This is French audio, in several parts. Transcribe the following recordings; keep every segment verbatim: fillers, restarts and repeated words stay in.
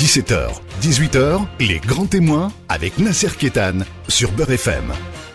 dix-sept heures, dix-huit heures, Les Grands Témoins avec Nasser Kettane sur Beur F M.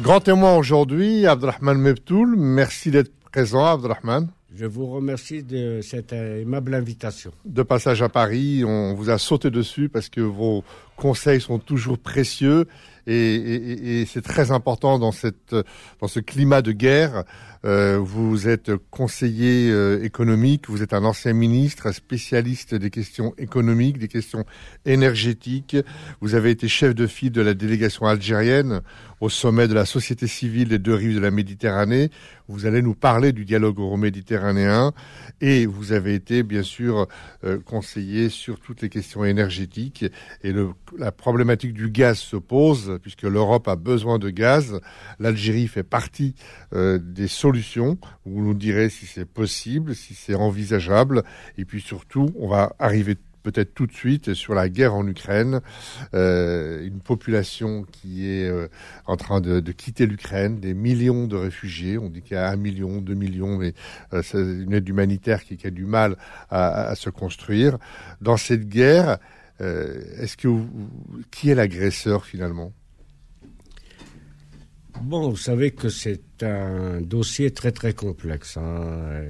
Grand témoin aujourd'hui, Abderrahmane Mebtoul. Merci d'être présent, Abderrahmane. Je vous remercie de cette aimable invitation. De passage à Paris, on vous a sauté dessus parce que vos conseils sont toujours précieux et, et, et c'est très important dans, cette, dans ce climat de guerre. Euh, vous êtes conseiller euh, économique, vous êtes un ancien ministre, un spécialiste des questions économiques, des questions énergétiques. Vous avez été chef de file de la délégation algérienne au sommet de la société civile des deux rives de la Méditerranée. Vous allez nous parler du dialogue euro-méditerranéen. Et vous avez été, bien sûr, euh, conseiller sur toutes les questions énergétiques. Et le, la problématique du gaz se pose, puisque l'Europe a besoin de gaz. L'Algérie fait partie euh, des solutions. Vous nous direz si c'est possible, si c'est envisageable. Et puis surtout, on va arriver peut-être tout de suite sur la guerre en Ukraine, euh, une population qui est euh, en train de, de quitter l'Ukraine, des millions de réfugiés, on dit qu'il y a un million, deux millions, mais euh, c'est une aide humanitaire qui, qui a du mal à, à se construire. Dans cette guerre, euh, est-ce que vous, qui est l'agresseur finalement ? Bon, vous savez que c'est un dossier très très complexe, hein. Euh,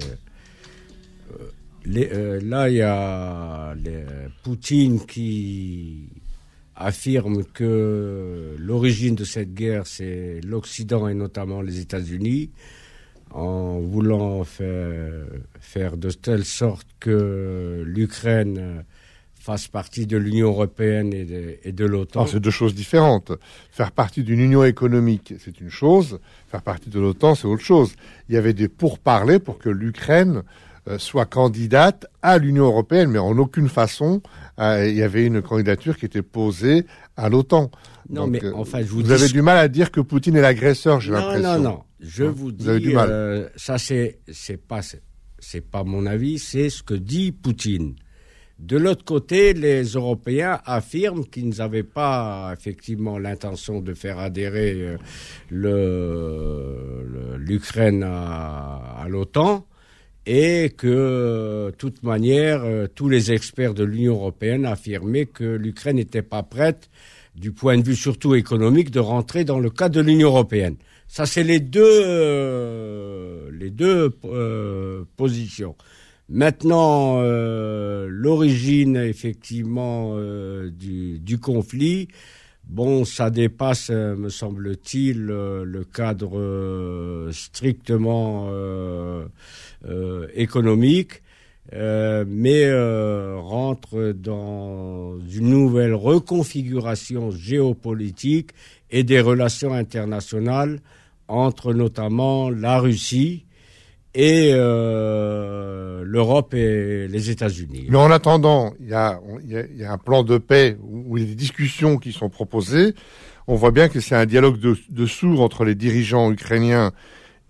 Les, euh, là, il y a les, Poutine qui affirme que l'origine de cette guerre, c'est l'Occident et notamment les États-Unis, en voulant faire, faire de telle sorte que l'Ukraine fasse partie de l'Union européenne et de, et de l'OTAN. Alors, c'est deux choses différentes. Faire partie d'une union économique, c'est une chose. Faire partie de l'OTAN, c'est autre chose. Il y avait des pourparlers pour que l'Ukraine soit candidate à l'Union européenne, mais en aucune façon, euh, il y avait une candidature qui était posée à l'OTAN. Non, donc, mais enfin, je vous, vous dis... Vous avez du mal à dire que Poutine est l'agresseur, j'ai non, l'impression. Non, non, non. Je hein, vous, vous dis... Avez du mal. Euh, ça, c'est, c'est, pas, c'est, c'est pas mon avis, c'est ce que dit Poutine. De l'autre côté, les Européens affirment qu'ils n'avaient pas effectivement l'intention de faire adhérer le, le, l'Ukraine à, à l'OTAN. Et que, de toute manière, tous les experts de l'Union européenne affirmaient que l'Ukraine n'était pas prête, du point de vue surtout économique, de rentrer dans le cadre de l'Union européenne. Ça, c'est les deux, euh, les deux euh, positions. Maintenant, euh, l'origine, effectivement, euh, du, du conflit, bon, ça dépasse, me semble-t-il, le cadre euh, strictement euh, euh, économique, euh, mais euh, rentre dans une nouvelle reconfiguration géopolitique et des relations internationales entre notamment la Russie et euh, l'Europe et les États-Unis. Mais en attendant, il y a, y, a, y a un plan de paix où il y a des discussions qui sont proposées. On voit bien que c'est un dialogue de, de sourds entre les dirigeants ukrainiens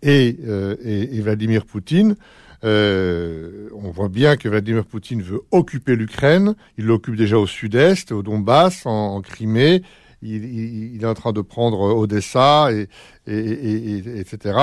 et, euh, et, et Vladimir Poutine. Euh, on voit bien que Vladimir Poutine veut occuper l'Ukraine. Il l'occupe déjà au sud-est, au Donbass, en, en Crimée. Il, il, il est en train de prendre Odessa, et, et, et, et, etc.,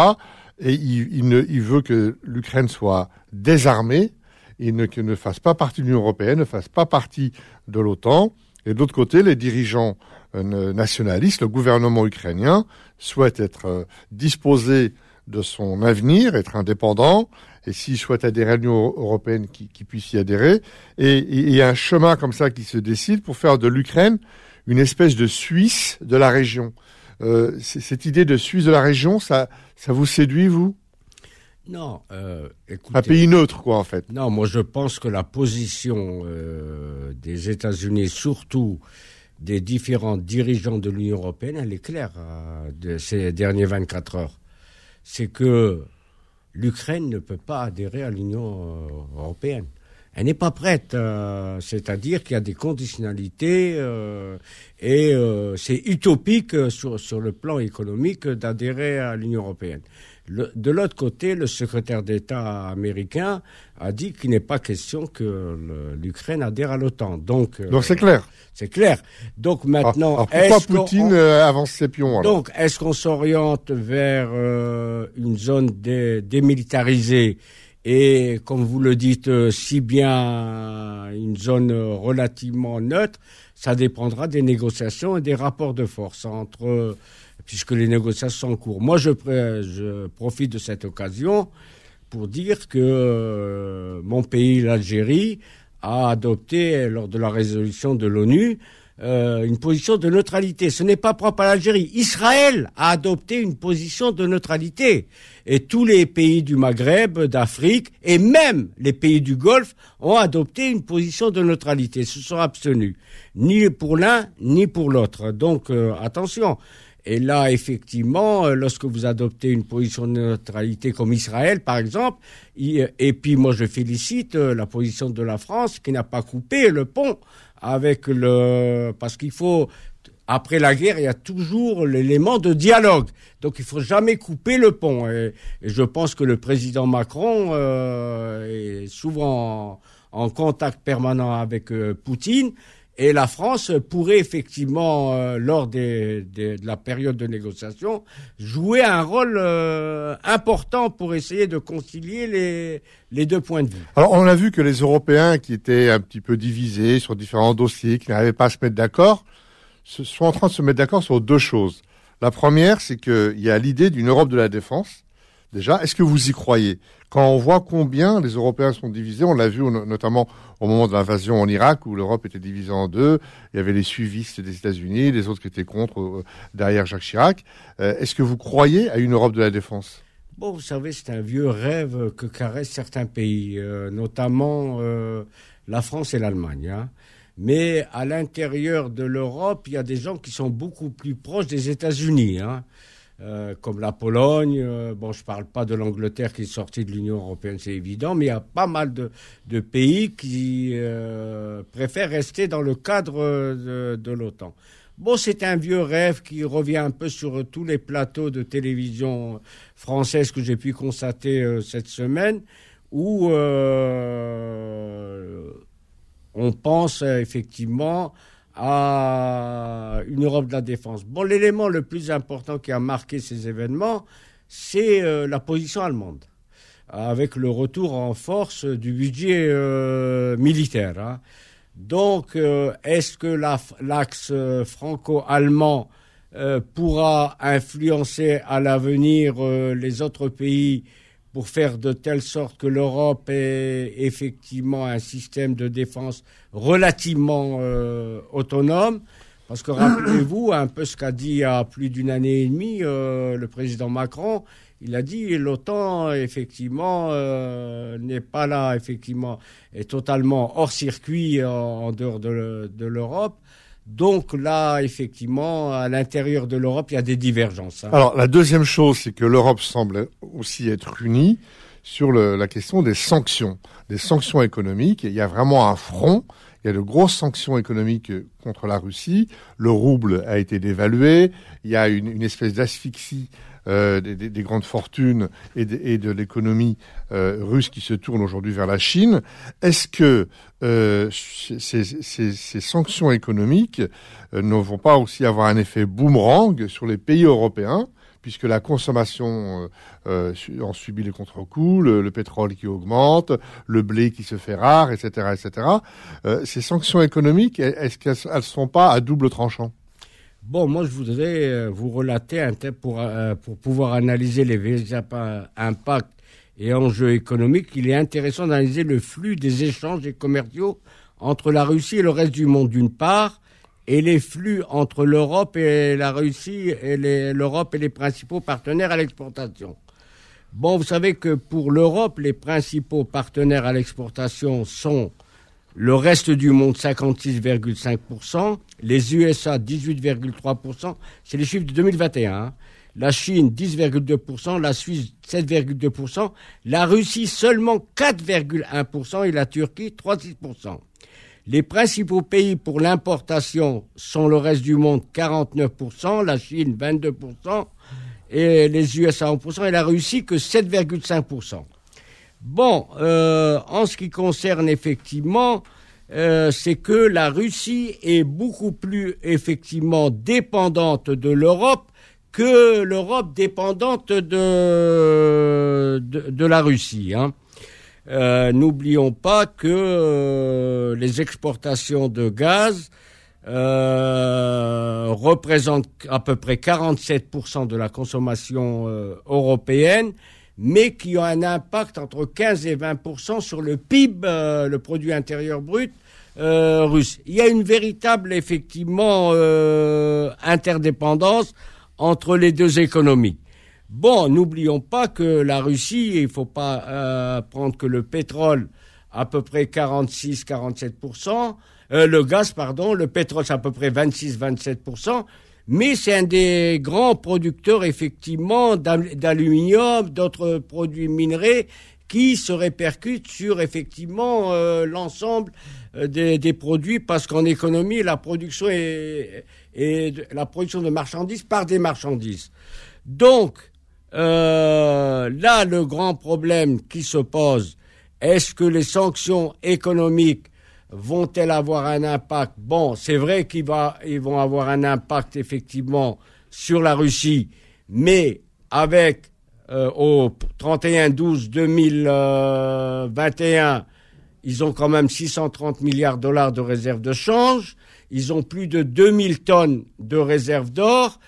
Et il, il, ne, il veut que l'Ukraine soit désarmée, il ne, que ne fasse pas partie de l'Union européenne, ne fasse pas partie de l'OTAN. Et de l'autre côté, les dirigeants euh, nationalistes, le gouvernement ukrainien, souhaitent être euh, disposés de son avenir, être indépendants. Et s'ils souhaitent adhérer à l'Union européenne, qu'ils, qu'ils puissent y adhérer. Et il y a un chemin comme ça qui se décide pour faire de l'Ukraine une espèce de Suisse de la région. Euh, c- cette idée de Suisse de la région, ça, ça vous séduit, vous ? Non, euh, écoutez... Un pays neutre, quoi, en fait. Non, moi, je pense que la position euh, des États-Unis, surtout des différents dirigeants de l'Union européenne, elle est claire euh, de ces dernières vingt-quatre heures. C'est que l'Ukraine ne peut pas adhérer à l'Union européenne. Elle n'est pas prête, euh, c'est-à-dire qu'il y a des conditionnalités euh, et euh, c'est utopique euh, sur, sur le plan économique euh, d'adhérer à l'Union européenne. Le, de l'autre côté, le secrétaire d'État américain a dit qu'il n'est pas question que le, l'Ukraine adhère à l'OTAN. Donc, euh, donc c'est clair. C'est clair. Donc maintenant, alors, alors pourquoi Poutine euh, avance ses pions alors ? Donc est-ce qu'on s'oriente vers euh, une zone dé, démilitarisée ? et, comme vous le dites si bien, une zone relativement neutre, ça dépendra des négociations et des rapports de force entre, puisque les négociations sont en cours. Moi, je, je profite de cette occasion pour dire que mon pays, l'Algérie, a adopté, lors de la résolution de l'ONU, Euh, une position de neutralité. Ce n'est pas propre à l'Algérie. Israël a adopté une position de neutralité. Et tous les pays du Maghreb, d'Afrique, et même les pays du Golfe ont adopté une position de neutralité, se sont abstenus. Ni pour l'un, ni pour l'autre. Donc, euh, attention. Et là, effectivement, lorsque vous adoptez une position de neutralité comme Israël, par exemple, et puis moi je félicite la position de la France qui n'a pas coupé le pont avec le... Parce qu'il faut... Après la guerre, il y a toujours l'élément de dialogue. Donc il ne faut jamais couper le pont. Et, et je pense que le président Macron euh, est souvent en, en contact permanent avec euh, Poutine. Et la France pourrait effectivement, euh, lors des, des, de la période de négociation, jouer un rôle euh, important pour essayer de concilier les, les deux points de vue. Alors, on a vu que les Européens, qui étaient un petit peu divisés sur différents dossiers, qui n'arrivaient pas à se mettre d'accord, se sont en train de se mettre d'accord sur deux choses. La première, c'est qu'il y a l'idée d'une Europe de la défense. Déjà, est-ce que vous y croyez? Quand on voit combien les Européens sont divisés, on l'a vu notamment au moment de l'invasion en Irak, où l'Europe était divisée en deux, il y avait les suivistes des États-Unis, les autres qui étaient contre, euh, derrière Jacques Chirac. Euh, est-ce que vous croyez à une Europe de la défense? Bon, vous savez, c'est un vieux rêve que caressent certains pays, euh, notamment euh, la France et l'Allemagne, hein. Mais à l'intérieur de l'Europe, il y a des gens qui sont beaucoup plus proches des États-Unis, hein. Euh, comme la Pologne, euh, bon, je ne parle pas de l'Angleterre qui est sortie de l'Union européenne, c'est évident, mais il y a pas mal de, de pays qui euh, préfèrent rester dans le cadre de, de l'OTAN. Bon, c'est un vieux rêve qui revient un peu sur tous les plateaux de télévision française que j'ai pu constater euh, cette semaine, où euh, on pense euh, effectivement... à une Europe de la défense. Bon, l'élément le plus important qui a marqué ces événements, c'est euh, la position allemande, avec le retour en force du budget euh, militaire, hein. Donc, euh, est-ce que la, l'axe franco-allemand euh, pourra influencer à l'avenir euh, les autres pays pour faire de telle sorte que l'Europe ait effectivement un système de défense relativement euh, autonome? Parce que rappelez-vous un peu ce qu'a dit il y a plus d'une année et demie euh, le président Macron. Il a dit l'OTAN, effectivement, euh, n'est pas là, effectivement, est totalement hors circuit en, en dehors de, de l'Europe. Donc là, effectivement, à l'intérieur de l'Europe, il y a des divergences, hein. Alors, la deuxième chose, c'est que l'Europe semble aussi être unie sur le, la question des sanctions, des sanctions économiques. Et il y a vraiment un front. Il y a de grosses sanctions économiques contre la Russie. Le rouble a été dévalué. Il y a une, une espèce d'asphyxie euh, des, des, des grandes fortunes et de, et de l'économie euh, russe qui se tourne aujourd'hui vers la Chine. Est-ce que euh, ces, ces, ces sanctions économiques euh, ne vont pas aussi avoir un effet boomerang sur les pays européens ? Puisque la consommation euh, euh, en subit les contre-coups, le, le pétrole qui augmente, le blé qui se fait rare, et cetera, et cetera. Euh, ces sanctions économiques, est-ce qu'elles ne sont pas à double tranchant ? Bon, moi, je voudrais vous relater un thème pour, euh, pour pouvoir analyser les véritables impacts et enjeux économiques. Il est intéressant d'analyser le flux des échanges et commerciaux entre la Russie et le reste du monde, d'une part, et les flux entre l'Europe et la Russie, et les, l'Europe et les principaux partenaires à l'exportation. Bon, vous savez que pour l'Europe, les principaux partenaires à l'exportation sont le reste du monde, cinquante-six virgule cinq pour cent, les U S A, dix-huit virgule trois pour cent, c'est les chiffres de deux mille vingt et un, hein. La Chine, dix virgule deux pour cent, la Suisse, sept virgule deux pour cent, la Russie, seulement quatre virgule un pour cent, et la Turquie, trois virgule six pour cent. Les principaux pays pour l'importation sont le reste du monde, quarante-neuf pour cent, la Chine, vingt-deux pour cent, et les U S A, un pour cent, et la Russie, que sept virgule cinq pour cent. Bon, euh, en ce qui concerne effectivement, euh, c'est que la Russie est beaucoup plus effectivement dépendante de l'Europe que l'Europe dépendante de, de, de la Russie, hein. Euh, n'oublions pas que euh, les exportations de gaz euh, représentent à peu près quarante-sept pour cent de la consommation euh, européenne, mais qui ont un impact entre quinze et vingt pour cent sur le P I B, euh, le produit intérieur brut euh, russe. Il y a une véritable, effectivement, euh, interdépendance entre les deux économies. Bon, n'oublions pas que la Russie, il ne faut pas euh, prendre que le pétrole, à peu près quarante-six à quarante-sept pour cent, euh, le gaz, pardon, le pétrole, c'est à peu près vingt-six à vingt-sept pour cent, mais c'est un des grands producteurs, effectivement, d'aluminium, d'autres produits minerais qui se répercutent sur, effectivement, euh, l'ensemble des, des produits, parce qu'en économie, la production, est, est, la production de marchandises par des marchandises. Donc, Euh, là, le grand problème qui se pose, est-ce que les sanctions économiques vont-elles avoir un impact ? Bon, c'est vrai qu'ils va, ils vont avoir un impact, effectivement, sur la Russie, mais avec, euh, au trente et un douze deux mille vingt et un, ils ont quand même six cent trente milliards de dollars de réserves de change, ils ont plus de deux mille tonnes de réserves d'or,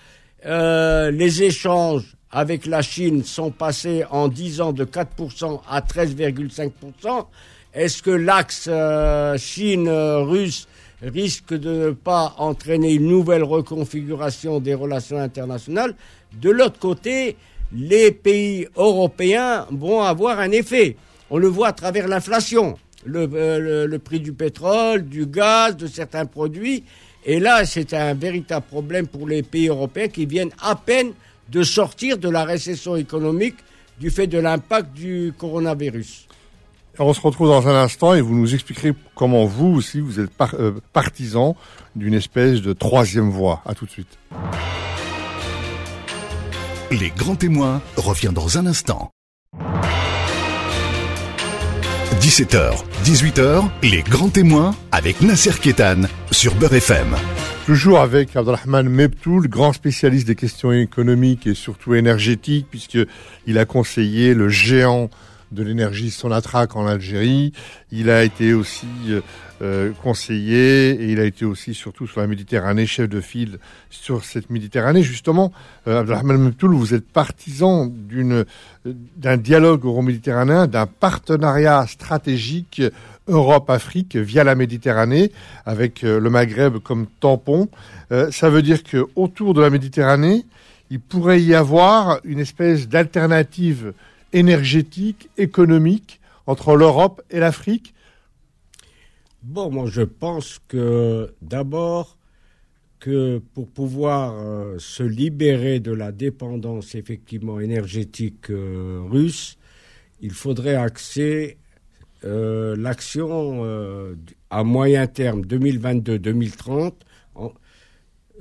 euh, les échanges avec la Chine, sont passés en dix ans de quatre pour cent à treize virgule cinq pour cent. Est-ce que l'axe euh, Chine-Russe risque de ne pas entraîner une nouvelle reconfiguration des relations internationales ? De l'autre côté, les pays européens vont avoir un effet. On le voit à travers l'inflation, le, euh, le, le prix du pétrole, du gaz, de certains produits. Et là, c'est un véritable problème pour les pays européens qui viennent à peine de sortir de la récession économique du fait de l'impact du coronavirus. On se retrouve dans un instant et vous nous expliquerez comment vous aussi, vous êtes par, euh, partisan d'une espèce de troisième voie. À tout de suite. Les Grands Témoins revient dans un instant. dix-sept heures, dix-huit heures, Les Grands Témoins avec Nasser Kettane sur Beur F M. Toujours avec Abderrahmane Mebtoul, grand spécialiste des questions économiques et surtout énergétiques, puisqu'il a conseillé le géant de l'énergie Sonatrach en Algérie. Il a été aussi euh, conseiller et il a été aussi surtout sur la Méditerranée, chef de file sur cette Méditerranée. Justement, euh, Abderrahmane Mebtoul, vous êtes partisan d'une, d'un dialogue euro-méditerranéen, d'un partenariat stratégique Europe-Afrique via la Méditerranée, avec le Maghreb comme tampon. Euh, ça veut dire qu'autour de la Méditerranée, il pourrait y avoir une espèce d'alternative énergétique, économique, entre l'Europe et l'Afrique ? Bon, moi je pense que d'abord, que pour pouvoir euh, se libérer de la dépendance effectivement énergétique euh, russe, il faudrait axer Euh, l'action euh, à moyen terme deux mille vingt-deux deux mille trente en,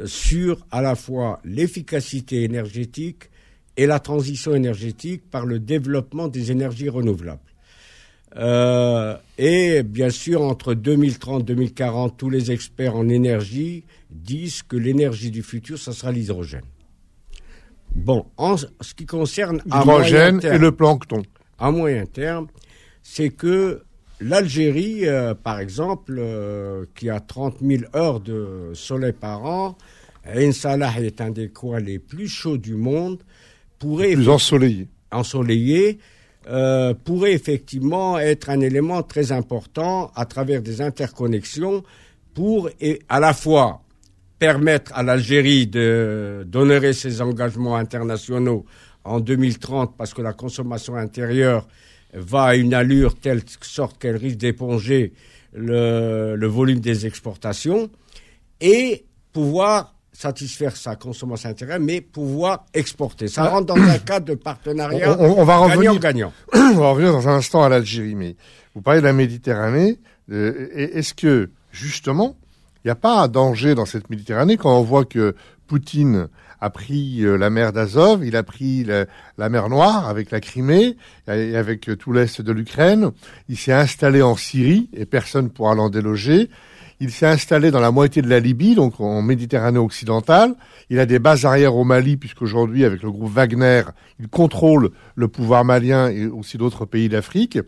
sur à la fois l'efficacité énergétique et la transition énergétique par le développement des énergies renouvelables. Euh, et bien sûr, entre deux mille trente deux mille quarante, tous les experts en énergie disent que l'énergie du futur, ça sera l'hydrogène. Bon, en ce qui concerne l'hydrogène et le plancton. À moyen terme, c'est que l'Algérie, euh, par exemple, euh, qui a trente mille heures de soleil par an, Ain Salah est un des coins les plus chauds du monde, pourrait... Les plus ensoleillés. Ensoleillés, euh, pourrait effectivement être un élément très important à travers des interconnexions pour et à la fois permettre à l'Algérie de, d'honorer ses engagements internationaux en deux mille trente, parce que la consommation intérieure va à une allure telle sorte qu'elle risque d'éponger le, le volume des exportations et pouvoir satisfaire sa consommation intérieure, mais pouvoir exporter. Ça rentre dans un cadre de partenariat on, on, on va revenir, gagnant-gagnant. On va revenir dans un instant à l'Algérie, mais vous parlez de la Méditerranée. Euh, est-ce que, justement, il n'y a pas un danger dans cette Méditerranée quand on voit que Poutine a pris la mer d'Azov, il a pris la, la mer Noire avec la Crimée, et avec tout l'est de l'Ukraine. Il s'est installé en Syrie et personne pourra l'en déloger. Il s'est installé dans la moitié de la Libye, donc en Méditerranée occidentale. Il a des bases arrière au Mali, puisqu'aujourd'hui, avec le groupe Wagner, il contrôle le pouvoir malien et aussi d'autres pays d'Afrique.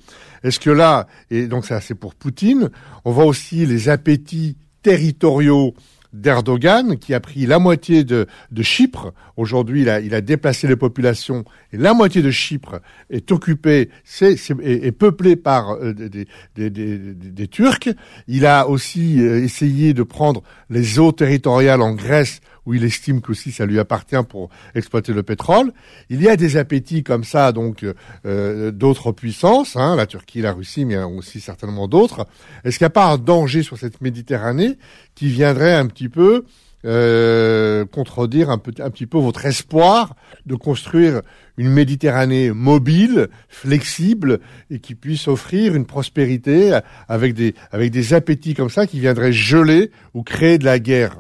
Est-ce que là, et donc ça c'est pour Poutine, on voit aussi les appétits territoriaux d'Erdogan, qui a pris la moitié de, de Chypre. Aujourd'hui, il a, il a déplacé les populations. Et la moitié de Chypre est occupée, c'est, c'est, est, est peuplée par euh, des, des, des, des Turcs. Il a aussi euh, essayé de prendre les eaux territoriales en Grèce, où il estime qu'aussi ça lui appartient pour exploiter le pétrole. Il y a des appétits comme ça, donc euh, d'autres puissances, hein, la Turquie, la Russie, mais aussi certainement d'autres. Est-ce qu'il n'y a pas un danger sur cette Méditerranée qui viendrait un petit peu euh, contredire un, peu, un petit peu votre espoir de construire une Méditerranée mobile, flexible, et qui puisse offrir une prospérité avec des, avec des appétits comme ça qui viendraient geler ou créer de la guerre ?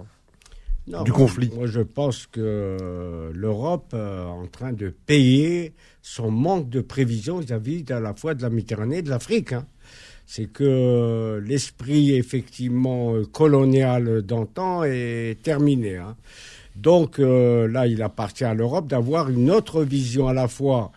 Non, du conflit. Moi, je pense que l'Europe est en train de payer son manque de prévision vis-à-vis à la fois de la Méditerranée et de l'Afrique. Hein. C'est que l'esprit, effectivement, colonial d'antan est terminé. Hein. Donc euh, là, il appartient à l'Europe d'avoir une autre vision à la fois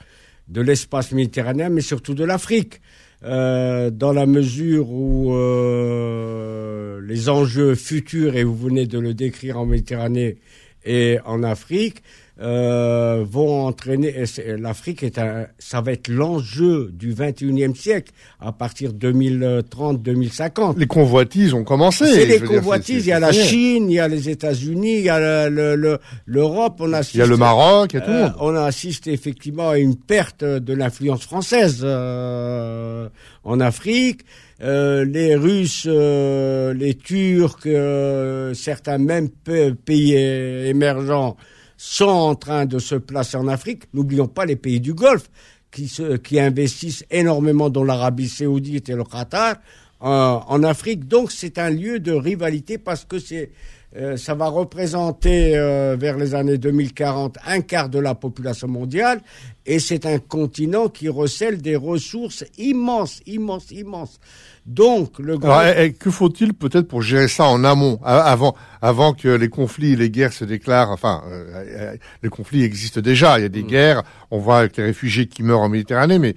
de l'espace méditerranéen, mais surtout de l'Afrique. Euh, dans la mesure où euh, les enjeux futurs, et vous venez de le décrire en Méditerranée et en Afrique, euh, vont entraîner... L'Afrique, est un, ça va être l'enjeu du vingt et unième siècle, à partir de deux mille trente deux mille cinquante. Les convoitises ont commencé. C'est les convoitises, dire, c'est, c'est, c'est, il y a la Chine, il y a les États-Unis, il y a le, le, le, l'Europe, on assiste... Il y a le Maroc, il y a tout le monde. Euh, on assiste effectivement à une perte de l'influence française euh, en Afrique. Euh, les Russes, euh, les Turcs, euh, certains même pays émergents sont en train de se placer en Afrique. N'oublions pas les pays du Golfe qui, se, qui investissent énormément dans l'Arabie Saoudite et le Qatar euh, en Afrique. Donc c'est un lieu de rivalité parce que c'est, euh, ça va représenter euh, vers les années deux mille quarante un quart de la population mondiale et c'est un continent qui recèle des ressources immenses, immenses, immenses. Donc, le grand... Alors, et, et que faut-il peut-être pour gérer ça en amont, avant, avant que les conflits et les guerres se déclarent, enfin, euh, les conflits existent déjà, il y a des mmh. guerres, on voit avec les réfugiés qui meurent en Méditerranée, mais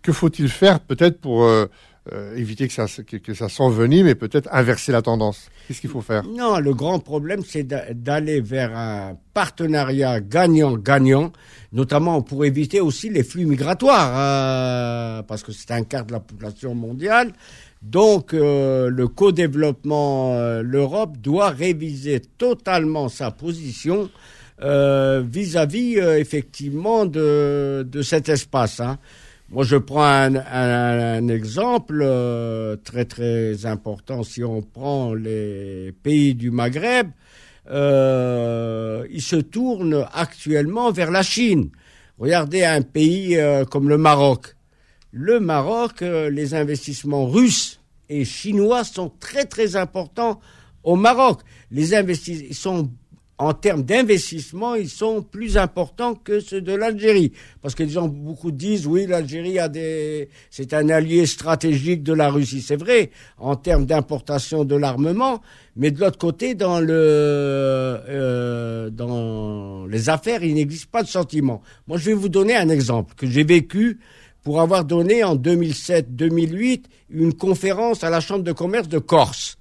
que faut-il faire peut-être pour euh, euh, éviter que ça, que, que ça s'envenime et peut-être inverser la tendance ? Qu'est-ce qu'il faut faire ? Non, le grand problème, c'est d'aller vers un partenariat gagnant-gagnant, notamment pour éviter aussi les flux migratoires, euh, parce que c'est un quart de la population mondiale. Donc, euh, le co-développement, euh, l'Europe doit réviser totalement sa position euh, vis-à-vis, euh, effectivement, de, de cet espace. Hein. Moi, je prends un, un, un exemple euh, très, très important. Si on prend les pays du Maghreb, euh, ils se tournent actuellement vers la Chine. Regardez un pays euh, comme le Maroc. Le Maroc, euh, les investissements russes et chinois sont très, très importants au Maroc. Les investissements, ils sont, en termes d'investissement, ils sont plus importants que ceux de l'Algérie. Parce que disons, beaucoup disent, oui, l'Algérie a des, c'est un allié stratégique de la Russie. C'est vrai, en termes d'importation de l'armement. Mais de l'autre côté, dans le, euh, dans les affaires, il n'existe pas de sentiment. Moi, je vais vous donner un exemple que j'ai vécu pour avoir donné en deux mille sept deux mille huit une conférence à la Chambre de commerce de Corse.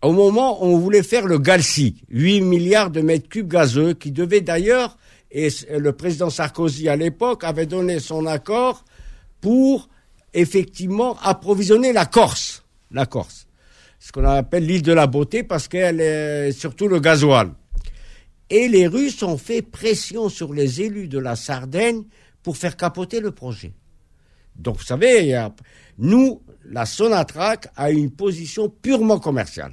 Au moment où on voulait faire le GALSI, huit milliards de mètres cubes gazeux, qui devait d'ailleurs, et le président Sarkozy à l'époque avait donné son accord pour effectivement approvisionner la Corse, la Corse, ce qu'on appelle l'île de la beauté parce qu'elle est surtout le gasoil. Et les Russes ont fait pression sur les élus de la Sardaigne pour faire capoter le projet. Donc, vous savez, nous, la Sonatrach a une position purement commerciale.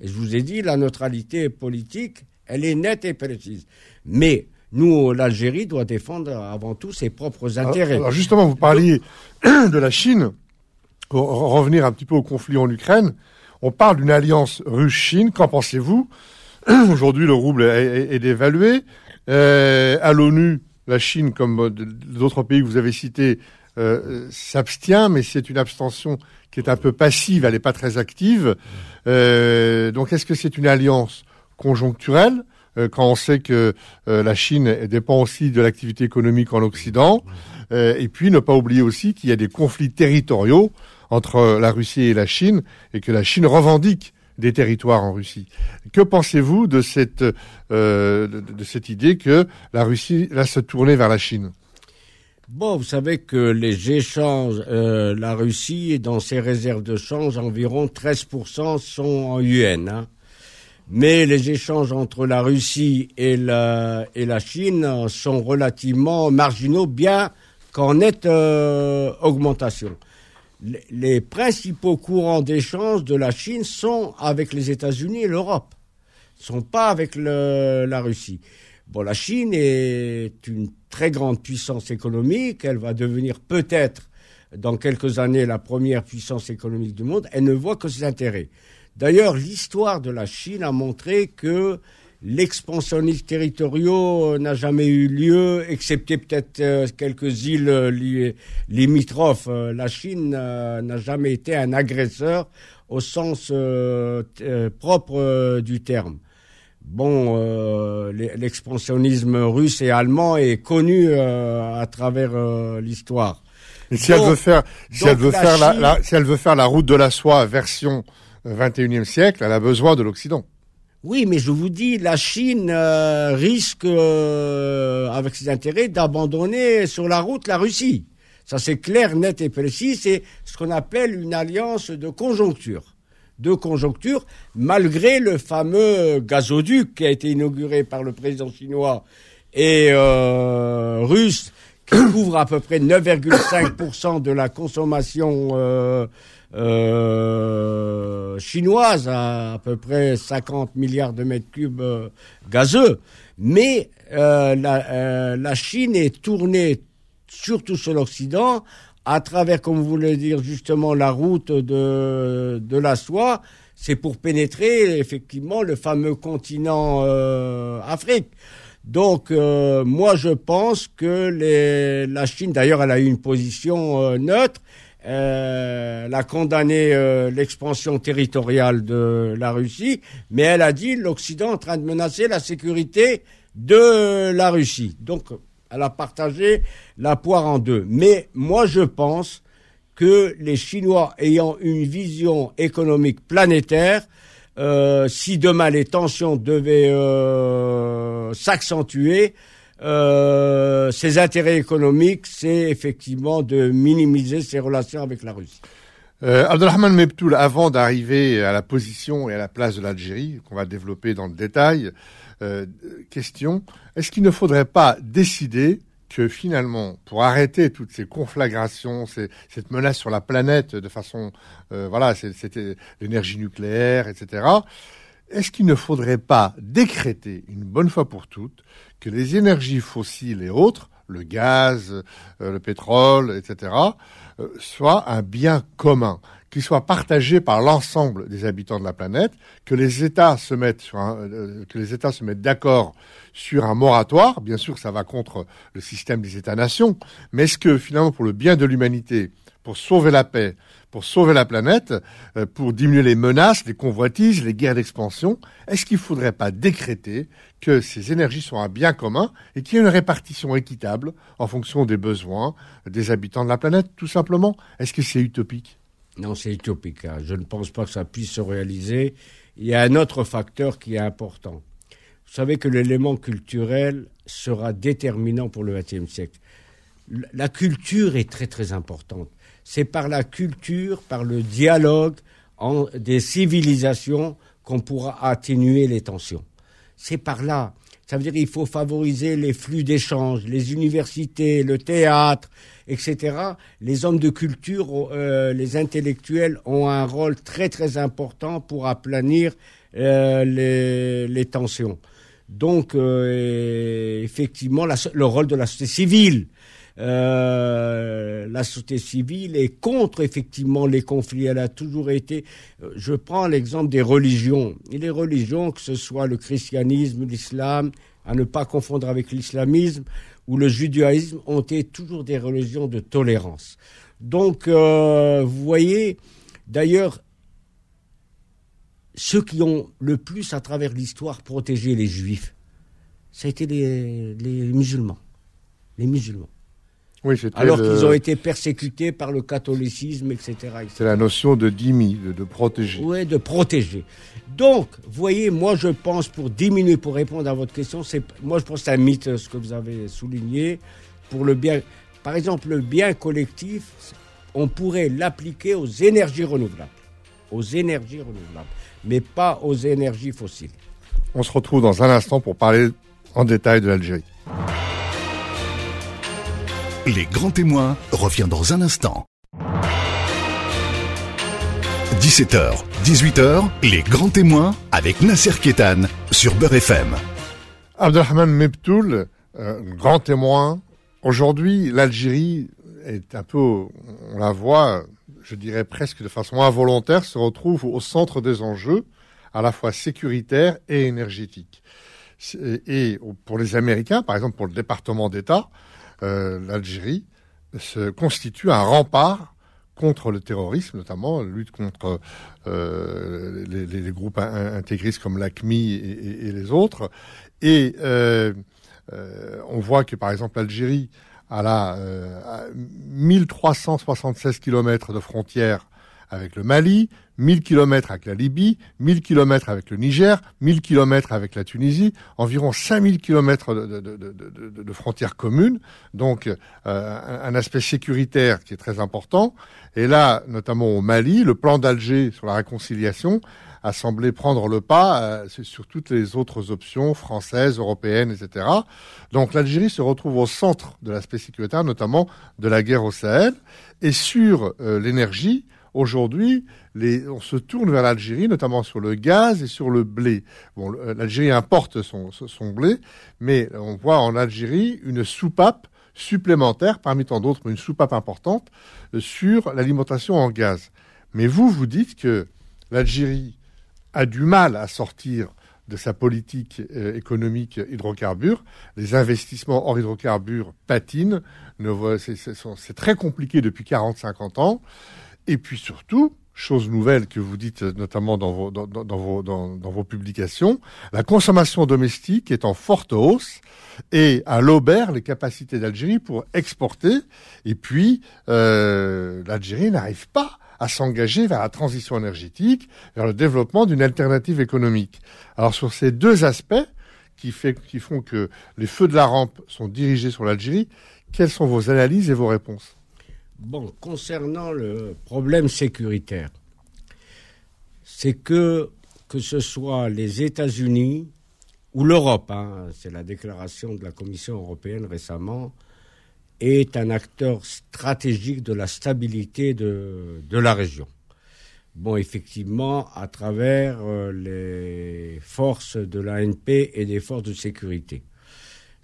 Et je vous ai dit, la neutralité politique, elle est nette et précise. Mais nous, l'Algérie doit défendre avant tout ses propres intérêts. Alors, alors justement, vous parliez de la Chine. Pour revenir un petit peu au conflit en Ukraine, on parle d'une alliance russe-Chine. Qu'en pensez-vous ? Aujourd'hui, le rouble est, est, est dévalué. Euh, à l'ONU, la Chine, comme d'autres pays que vous avez cités, euh, s'abstient, mais c'est une abstention qui est un peu passive, elle n'est pas très active. Euh, donc est-ce que c'est une alliance conjoncturelle, euh, quand on sait que euh, la Chine dépend aussi de l'activité économique en Occident, euh, et puis ne pas oublier aussi qu'il y a des conflits territoriaux entre la Russie et la Chine, et que la Chine revendique des territoires en Russie. Que pensez-vous de cette, euh, de, de cette idée que la Russie va se tourner vers la Chine ? Bon, vous savez que les échanges, euh, la Russie est dans ses réserves de change, environ treize pour cent sont en yuan. Hein. Mais les échanges entre la Russie et la, et la Chine sont relativement marginaux, bien qu'en nette euh, augmentation. Les principaux courants d'échange de la Chine sont avec les États-Unis et l'Europe, ne sont pas avec le, la Russie. Bon, la Chine est une très grande puissance économique, elle va devenir peut-être dans quelques années la première puissance économique du monde, elle ne voit que ses intérêts. D'ailleurs, l'histoire de la Chine a montré que l'expansionnisme territorial n'a jamais eu lieu, excepté peut-être quelques îles li- limitrophes. La Chine euh, n'a jamais été un agresseur au sens euh, t- propre euh, du terme. Bon, euh, l'expansionnisme russe et allemand est connu euh, à travers euh, l'histoire. Et si donc, elle veut faire, si elle veut la faire, la, Chine... la, si elle veut faire la route de la soie version vingt et unième siècle, elle a besoin de l'Occident. Oui, mais je vous dis, la Chine euh, risque, euh, avec ses intérêts, d'abandonner sur la route la Russie. Ça, c'est clair, net et précis. C'est ce qu'on appelle une alliance de conjoncture. De conjoncture, malgré le fameux gazoduc qui a été inauguré par le président chinois et euh, russe, qui couvre à peu près neuf virgule cinq pour cent de la consommation euh, euh, chinoise, à, à peu près cinquante milliards de mètres cubes euh, gazeux. Mais euh, la, euh, la Chine est tournée surtout sur l'Occident, à travers, comme vous voulez dire justement, la route de, de la soie. C'est pour pénétrer effectivement le fameux continent euh, Afrique. Donc, euh, moi, je pense que les, la Chine, d'ailleurs, elle a eu une position euh, neutre. Euh, elle a condamné euh, l'expansion territoriale de la Russie, mais elle a dit l'Occident est en train de menacer la sécurité de la Russie. Donc, elle a partagé la poire en deux. Mais moi, je pense que les Chinois ayant une vision économique planétaire, Euh, si demain les tensions devaient euh, s'accentuer, euh, ses intérêts économiques, c'est effectivement de minimiser ses relations avec la Russie. Euh, Abderrahmane Mebtoul, avant d'arriver à la position et à la place de l'Algérie, qu'on va développer dans le détail, euh, question, est-ce qu'il ne faudrait pas décider que finalement, pour arrêter toutes ces conflagrations, ces, cette menace sur la planète de façon, euh, voilà, c'est, c'était l'énergie nucléaire, et cetera, est-ce qu'il ne faudrait pas décréter une bonne fois pour toutes que les énergies fossiles et autres, le gaz, euh, le pétrole, et cetera, euh, soient un bien commun, qu'ils soient partagés par l'ensemble des habitants de la planète, que les États se mettent sur un, euh, que les États se mettent d'accord sur un moratoire. Bien sûr, ça va contre le système des États-nations, mais est-ce que finalement, pour le bien de l'humanité, pour sauver la paix, pour sauver la planète, euh, pour diminuer les menaces, les convoitises, les guerres d'expansion, est-ce qu'il ne faudrait pas décréter que ces énergies soient un bien commun et qu'il y ait une répartition équitable en fonction des besoins des habitants de la planète, tout simplement? Est-ce que c'est utopique ? Non, c'est utopique. Hein. Je ne pense pas que ça puisse se réaliser. Il y a un autre facteur qui est important. Vous savez que l'élément culturel sera déterminant pour le XXe siècle. La culture est très, très importante. C'est par la culture, par le dialogue en, des civilisations qu'on pourra atténuer les tensions. C'est par là. Ça veut dire qu'il faut favoriser les flux d'échanges, les universités, le théâtre, et cetera. Les hommes de culture, euh, les intellectuels ont un rôle très très important pour aplanir euh, les, les tensions. Donc, euh, effectivement, la, le rôle de la société civile. Euh, la société civile est contre, effectivement, les conflits. Elle a toujours été... Je prends l'exemple des religions. Et les religions, que ce soit le christianisme, l'islam, à ne pas confondre avec l'islamisme, ou le judaïsme ont été toujours des religions de tolérance. Donc, euh, vous voyez, d'ailleurs, ceux qui ont le plus, à travers l'histoire, protégé les juifs, ça a été les, les musulmans. Les musulmans. Oui, alors le... qu'ils ont été persécutés par le catholicisme, et cetera et cetera. C'est la notion de dhimmi, de, de protéger. Oui, de protéger. Donc, vous voyez, moi je pense, pour diminuer, pour répondre à votre question, c'est, moi je pense que c'est un mythe, ce que vous avez souligné, pour le bien... Par exemple, le bien collectif, on pourrait l'appliquer aux énergies renouvelables. Aux énergies renouvelables, mais pas aux énergies fossiles. On se retrouve dans un instant pour parler en détail de l'Algérie. Les Grands Témoins reviennent dans un instant. dix-sept heures, dix-huit heures, Les Grands Témoins avec Nasser Kettane sur Beur F M. Abderrahmane Mebtoul, euh, Grand Témoin. Aujourd'hui, l'Algérie est un peu, on la voit, je dirais presque de façon involontaire, se retrouve au centre des enjeux, à la fois sécuritaires et énergétiques. Et pour les Américains, par exemple pour le département d'État, Euh, l'Algérie se constitue un rempart contre le terrorisme, notamment lutte contre euh, les, les groupes intégristes comme l'ACMI et, et, et les autres. Et euh, euh, on voit que, par exemple, l'Algérie a là euh, à mille trois cent soixante-seize kilomètres de frontières avec le Mali, mille kilomètres avec la Libye, mille kilomètres avec le Niger, mille kilomètres avec la Tunisie, environ cinq mille kilomètres de, de, de, de, de frontières communes, donc euh, un, un aspect sécuritaire qui est très important. Et là, notamment au Mali, le plan d'Alger sur la réconciliation a semblé prendre le pas euh, sur toutes les autres options françaises, européennes, et cetera. Donc l'Algérie se retrouve au centre de l'aspect sécuritaire, notamment de la guerre au Sahel. Et sur euh, l'énergie, aujourd'hui, les, on se tourne vers l'Algérie, notamment sur le gaz et sur le blé. Bon, l'Algérie importe son, son blé, mais on voit en Algérie une soupape supplémentaire, parmi tant d'autres, mais une soupape importante, sur l'alimentation en gaz. Mais vous, vous dites que l'Algérie a du mal à sortir de sa politique euh, économique hydrocarbures. Les investissements hors hydrocarbures patinent. Ne, c'est, c'est, c'est très compliqué depuis quarante à cinquante ans. Et puis surtout, chose nouvelle que vous dites notamment dans vos, dans, dans, vos, dans, dans vos publications, la consommation domestique est en forte hausse et à l'aubert les capacités d'Algérie pour exporter. Et puis, euh, l'Algérie n'arrive pas à s'engager vers la transition énergétique, vers le développement d'une alternative économique. Alors sur ces deux aspects qui, fait, qui font que les feux de la rampe sont dirigés sur l'Algérie, quelles sont vos analyses et vos réponses ? Bon, concernant le problème sécuritaire, c'est que, que ce soit les États-Unis ou l'Europe, hein, c'est la déclaration de la Commission européenne récemment, est un acteur stratégique de la stabilité de, de la région. Bon, effectivement, à travers les forces de l'A N P et des forces de sécurité.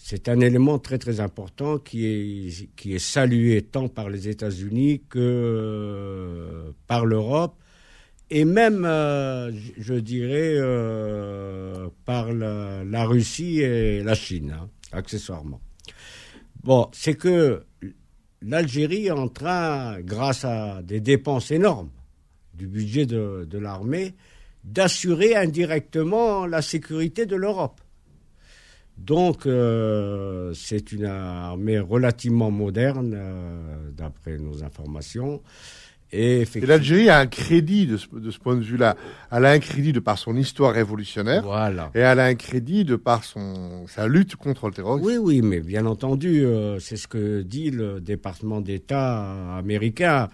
C'est un élément très très important qui est, qui est salué tant par les États-Unis que par l'Europe et même, euh, je dirais, euh, par la, la Russie et la Chine, hein, accessoirement. Bon, c'est que l'Algérie est en train, grâce à des dépenses énormes du budget de, de l'armée, d'assurer indirectement la sécurité de l'Europe. Donc, euh, c'est une armée relativement moderne, euh, d'après nos informations. Et, effectivement... Et l'Algérie a un crédit de ce, de ce point de vue-là. Elle a un crédit de par son histoire révolutionnaire. Voilà. Et elle a un crédit de par son, sa lutte contre le terrorisme. Oui, oui, mais bien entendu, euh, c'est ce que dit le département d'État américain.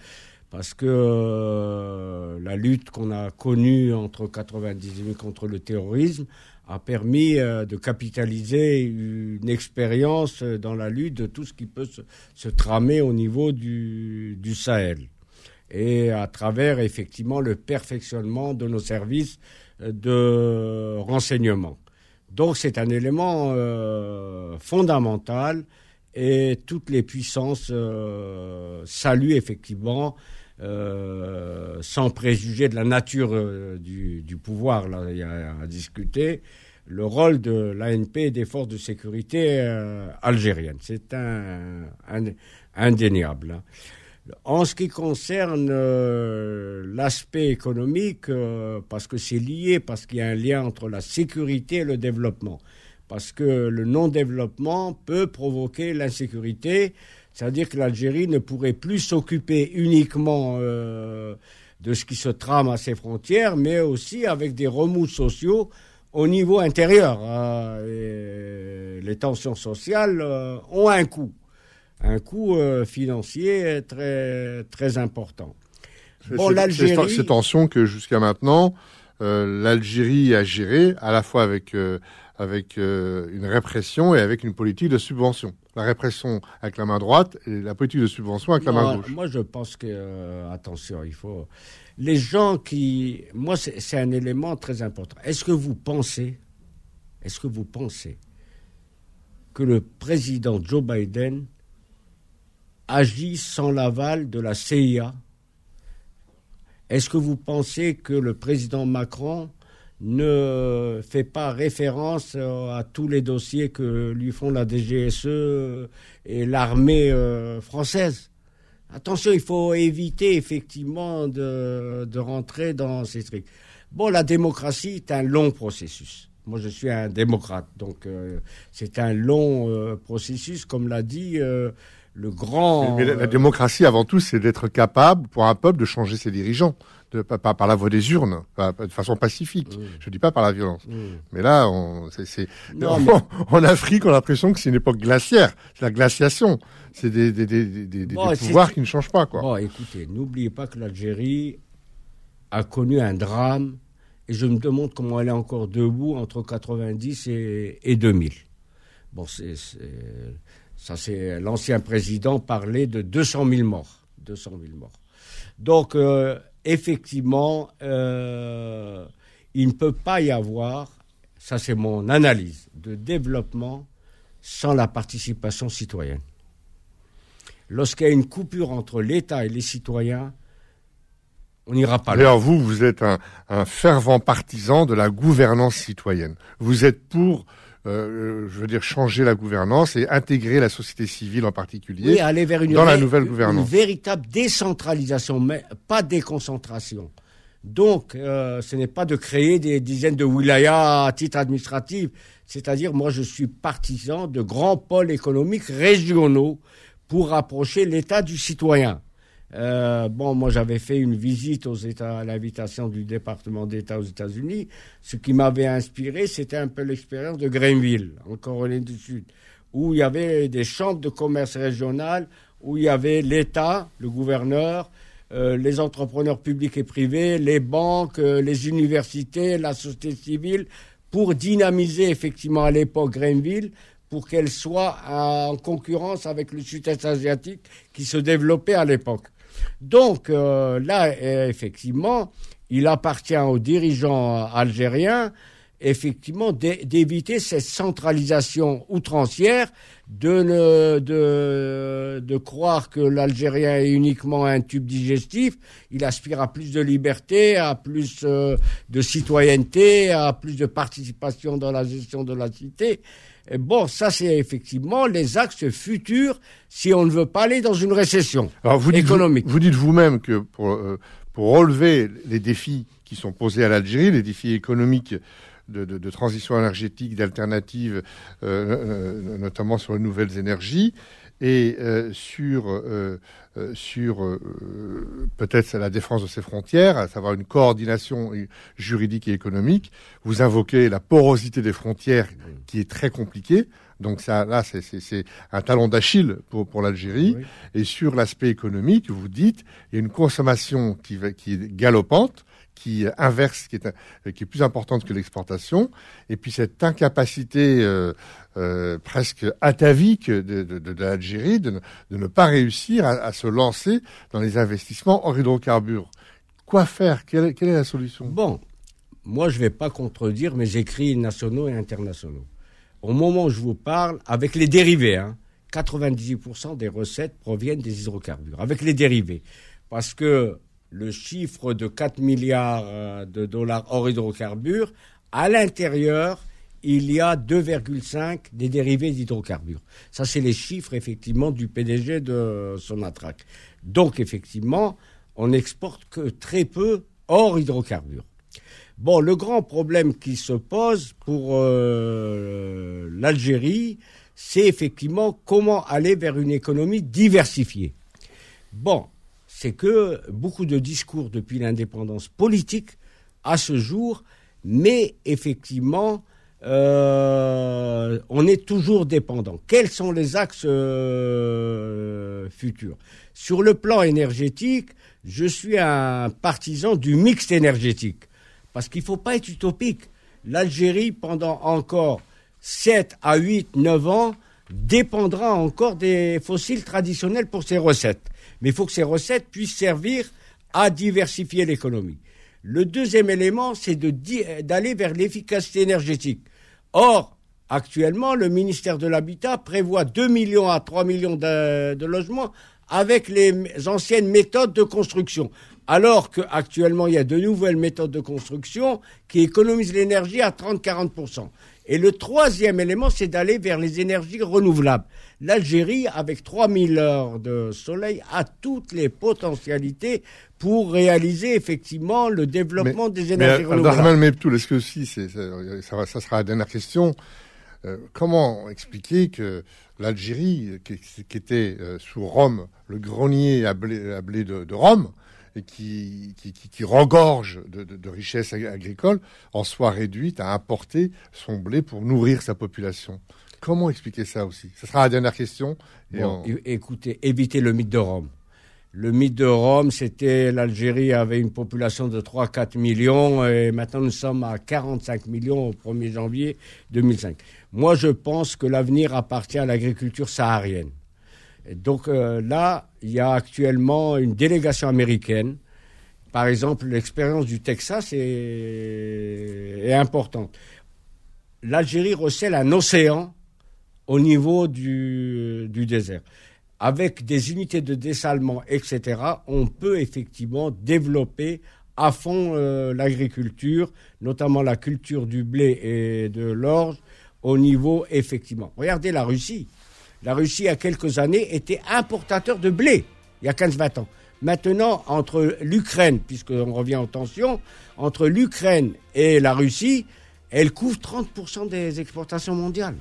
Parce que euh, la lutte qu'on a connue entre quatre-vingt-dix-huit contre le terrorisme a permis de capitaliser une expérience dans la lutte de tout ce qui peut se, se tramer au niveau du, du Sahel. Et à travers, effectivement, le perfectionnement de nos services de renseignement. Donc c'est un élément euh, fondamental et toutes les puissances euh, saluent, effectivement, Euh, sans préjuger de la nature euh, du, du pouvoir, là, il y a à discuter, le rôle de l'A N P et des forces de sécurité euh, algériennes. C'est un, un, indéniable. Hein. En ce qui concerne euh, l'aspect économique, euh, parce que c'est lié, parce qu'il y a un lien entre la sécurité et le développement, parce que le non-développement peut provoquer l'insécurité, c'est-à-dire que l'Algérie ne pourrait plus s'occuper uniquement euh, de ce qui se trame à ses frontières, mais aussi avec des remous sociaux au niveau intérieur. Euh, les tensions sociales euh, ont un coût. Un coût euh, financier très, très important. Bon, l'Algérie... C'est ces tensions que jusqu'à maintenant, euh, l'Algérie a géré à la fois avec, euh, avec euh, une répression et avec une politique de subvention. La répression avec la main droite et la politique de subvention avec non, la main gauche. Moi, je pense que... Euh, attention, il faut... Les gens qui... Moi, c'est, c'est un élément très important. Est-ce que vous pensez... Est-ce que vous pensez que le président Joe Biden... agit sans l'aval de la C I A? Est-ce que vous pensez que le président Macron ne fait pas référence à tous les dossiers que lui font la D G S E et l'armée française? Attention, il faut éviter effectivement de, de rentrer dans ces trucs. Bon, la démocratie est un long processus. Moi, je suis un démocrate, donc euh, c'est un long euh, processus, comme l'a dit... Euh, Le grand... Mais la, la démocratie, avant tout, c'est d'être capable, pour un peuple, de changer ses dirigeants, de, pas, pas, par la voie des urnes, pas, de façon pacifique. Mmh. Je ne dis pas par la violence. Mmh. Mais là, on, c'est, c'est... Non, mais... en Afrique, on a l'impression que c'est une époque glaciaire. C'est la glaciation. C'est des, des, des, des, bon, des pouvoirs c'est... qui ne changent pas, quoi. Bon, écoutez, n'oubliez pas que l'Algérie a connu un drame, et je me demande comment elle est encore debout entre quatre-vingt-dix et, et deux mille. Bon, c'est... c'est... Ça, c'est l'ancien président parlait de deux cent mille morts. deux cent mille morts. Donc, euh, effectivement, euh, il ne peut pas y avoir, ça c'est mon analyse, de développement sans la participation citoyenne. Lorsqu'il y a une coupure entre l'État et les citoyens, on n'ira pas loin. D'ailleurs, vous, vous êtes un, un fervent partisan de la gouvernance citoyenne. Vous êtes pour... Euh, je veux dire, changer la gouvernance et intégrer la société civile en particulier oui, aller vers une dans ré- la nouvelle gouvernance. Une véritable décentralisation, mais pas déconcentration. Donc, euh, ce n'est pas de créer des dizaines de wilayas à titre administratif. C'est-à-dire, moi, je suis partisan de grands pôles économiques régionaux pour rapprocher l'État du citoyen. Euh, bon, moi, j'avais fait une visite aux États, à l'invitation du département d'État aux États-Unis. Ce qui m'avait inspiré, c'était un peu l'expérience de Greenville, en Caroline du Sud, où il y avait des chambres de commerce régionales, où il y avait l'État, le gouverneur, euh, les entrepreneurs publics et privés, les banques, euh, les universités, la société civile, pour dynamiser effectivement à l'époque Greenville, pour qu'elle soit en concurrence avec le sud-est asiatique qui se développait à l'époque. Donc euh, là, effectivement, il appartient aux dirigeants algériens, effectivement, d'éviter cette centralisation outrancière, de, ne, de, de croire que l'Algérien est uniquement un tube digestif. Il aspire à plus de liberté, à plus de citoyenneté, à plus de participation dans la gestion de la cité. Et bon, ça, c'est effectivement les axes futurs si on ne veut pas aller dans une récession Alors vous économique. Dites, vous, vous dites vous-même que pour, euh, pour relever les défis qui sont posés à l'Algérie, les défis économiques de, de, de transition énergétique, d'alternatives, euh, euh, notamment sur les nouvelles énergies, et euh, sur, euh, sur euh, peut-être la défense de ses frontières, à savoir une coordination juridique et économique. Vous invoquez la porosité des frontières qui est très compliquée. Donc ça, là, c'est, c'est, c'est un talon d'Achille pour, pour l'Algérie. Oui. Et sur l'aspect économique, vous dites il y a une consommation qui, va, qui est galopante, qui inverse, qui est, qui est plus importante que l'exportation, et puis cette incapacité euh, euh, presque atavique de, de, de l'Algérie de, de ne pas réussir à, à se lancer dans les investissements en hydrocarbures. Quoi faire ? Quelle, quelle est la solution ? Bon, moi je ne vais pas contredire mes écrits nationaux et internationaux. Au moment où je vous parle, avec les dérivés, hein, quatre-vingt-dix-huit pour cent des recettes proviennent des hydrocarbures, avec les dérivés, parce que le chiffre de quatre milliards de dollars hors hydrocarbures, à l'intérieur, il y a deux virgule cinq des dérivés d'hydrocarbures. Ça, c'est les chiffres, effectivement, du P D G de Sonatrach. Donc, effectivement, on n'exporte que très peu hors hydrocarbures. Bon, le grand problème qui se pose pour euh, l'Algérie, c'est effectivement comment aller vers une économie diversifiée. Bon, c'est que beaucoup de discours depuis l'indépendance politique à ce jour, mais effectivement, euh, on est toujours dépendant. Quels sont les axes euh, futurs ? Sur le plan énergétique, je suis un partisan du mixte énergétique. Parce qu'il ne faut pas être utopique. L'Algérie, pendant encore sept à huit, neuf ans, dépendra encore des fossiles traditionnels pour ses recettes. Mais il faut que ces recettes puissent servir à diversifier l'économie. Le deuxième élément, c'est de, d'aller vers l'efficacité énergétique. Or, actuellement, le ministère de l'Habitat prévoit deux millions à trois millions de, de logements avec les anciennes méthodes de construction. Alors qu'actuellement, il y a de nouvelles méthodes de construction qui économisent l'énergie à trente à quarante pour cent. Et le troisième élément, c'est d'aller vers les énergies renouvelables. L'Algérie, avec trois mille heures de soleil, a toutes les potentialités pour réaliser effectivement le développement mais, des énergies mais, renouvelables. Abderrahmane Mebtoul, est-ce que si, c'est, ça, ça sera la dernière question, euh, comment expliquer que l'Algérie, qui, qui était euh, sous Rome, le grenier à blé, à blé de, de Rome, et qui, qui, qui, qui regorge de, de, de richesses agricoles, en soit réduite à importer son blé pour nourrir sa population. Comment expliquer ça aussi ? Ce sera la dernière question. Et bon, on... Écoutez, évitez le mythe de Rome. Le mythe de Rome, c'était l'Algérie avait une population de trois à quatre millions et maintenant nous sommes à quarante-cinq millions au premier janvier deux mille cinq. Moi, je pense que l'avenir appartient à l'agriculture saharienne. Donc euh, là, il y a actuellement une délégation américaine. Par exemple, l'expérience du Texas est, est importante. L'Algérie recèle un océan au niveau du, du désert. Avec des unités de dessalement, et cetera, on peut effectivement développer à fond euh, l'agriculture, notamment la culture du blé et de l'orge, au niveau, effectivement. Regardez la Russie. La Russie, il y a quelques années, était importateur de blé, il y a quinze à vingt ans. Maintenant, entre l'Ukraine, puisqu'on revient aux tensions, entre l'Ukraine et la Russie, elle couvre trente pour cent des exportations mondiales.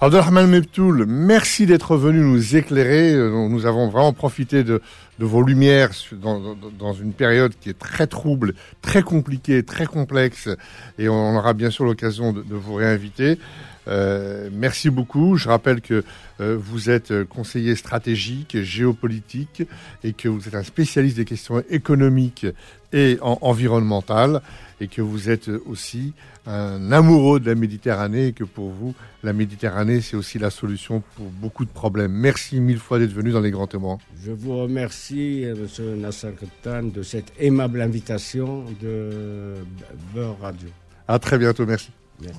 Abderrahmane Mebtoul, merci d'être venu nous éclairer. Nous avons vraiment profité de, de vos lumières dans, dans une période qui est très trouble, très compliquée, très complexe. Et on aura bien sûr l'occasion de, de vous réinviter. Euh, merci beaucoup. Je rappelle que euh, vous êtes conseiller stratégique, géopolitique et que vous êtes un spécialiste des questions économiques et en, environnementales et que vous êtes aussi un amoureux de la Méditerranée et que pour vous, la Méditerranée, c'est aussi la solution pour beaucoup de problèmes. Merci mille fois d'être venu dans Les Grands Témoins. Je vous remercie, monsieur Nasser Kettane, de cette aimable invitation de Beur Radio. À très bientôt. Merci. Merci.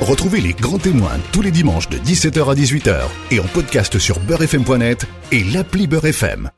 Retrouvez Les Grands Témoins tous les dimanches de dix-sept heures à dix-huit heures et en podcast sur beur f m point net et l'appli Beur F M.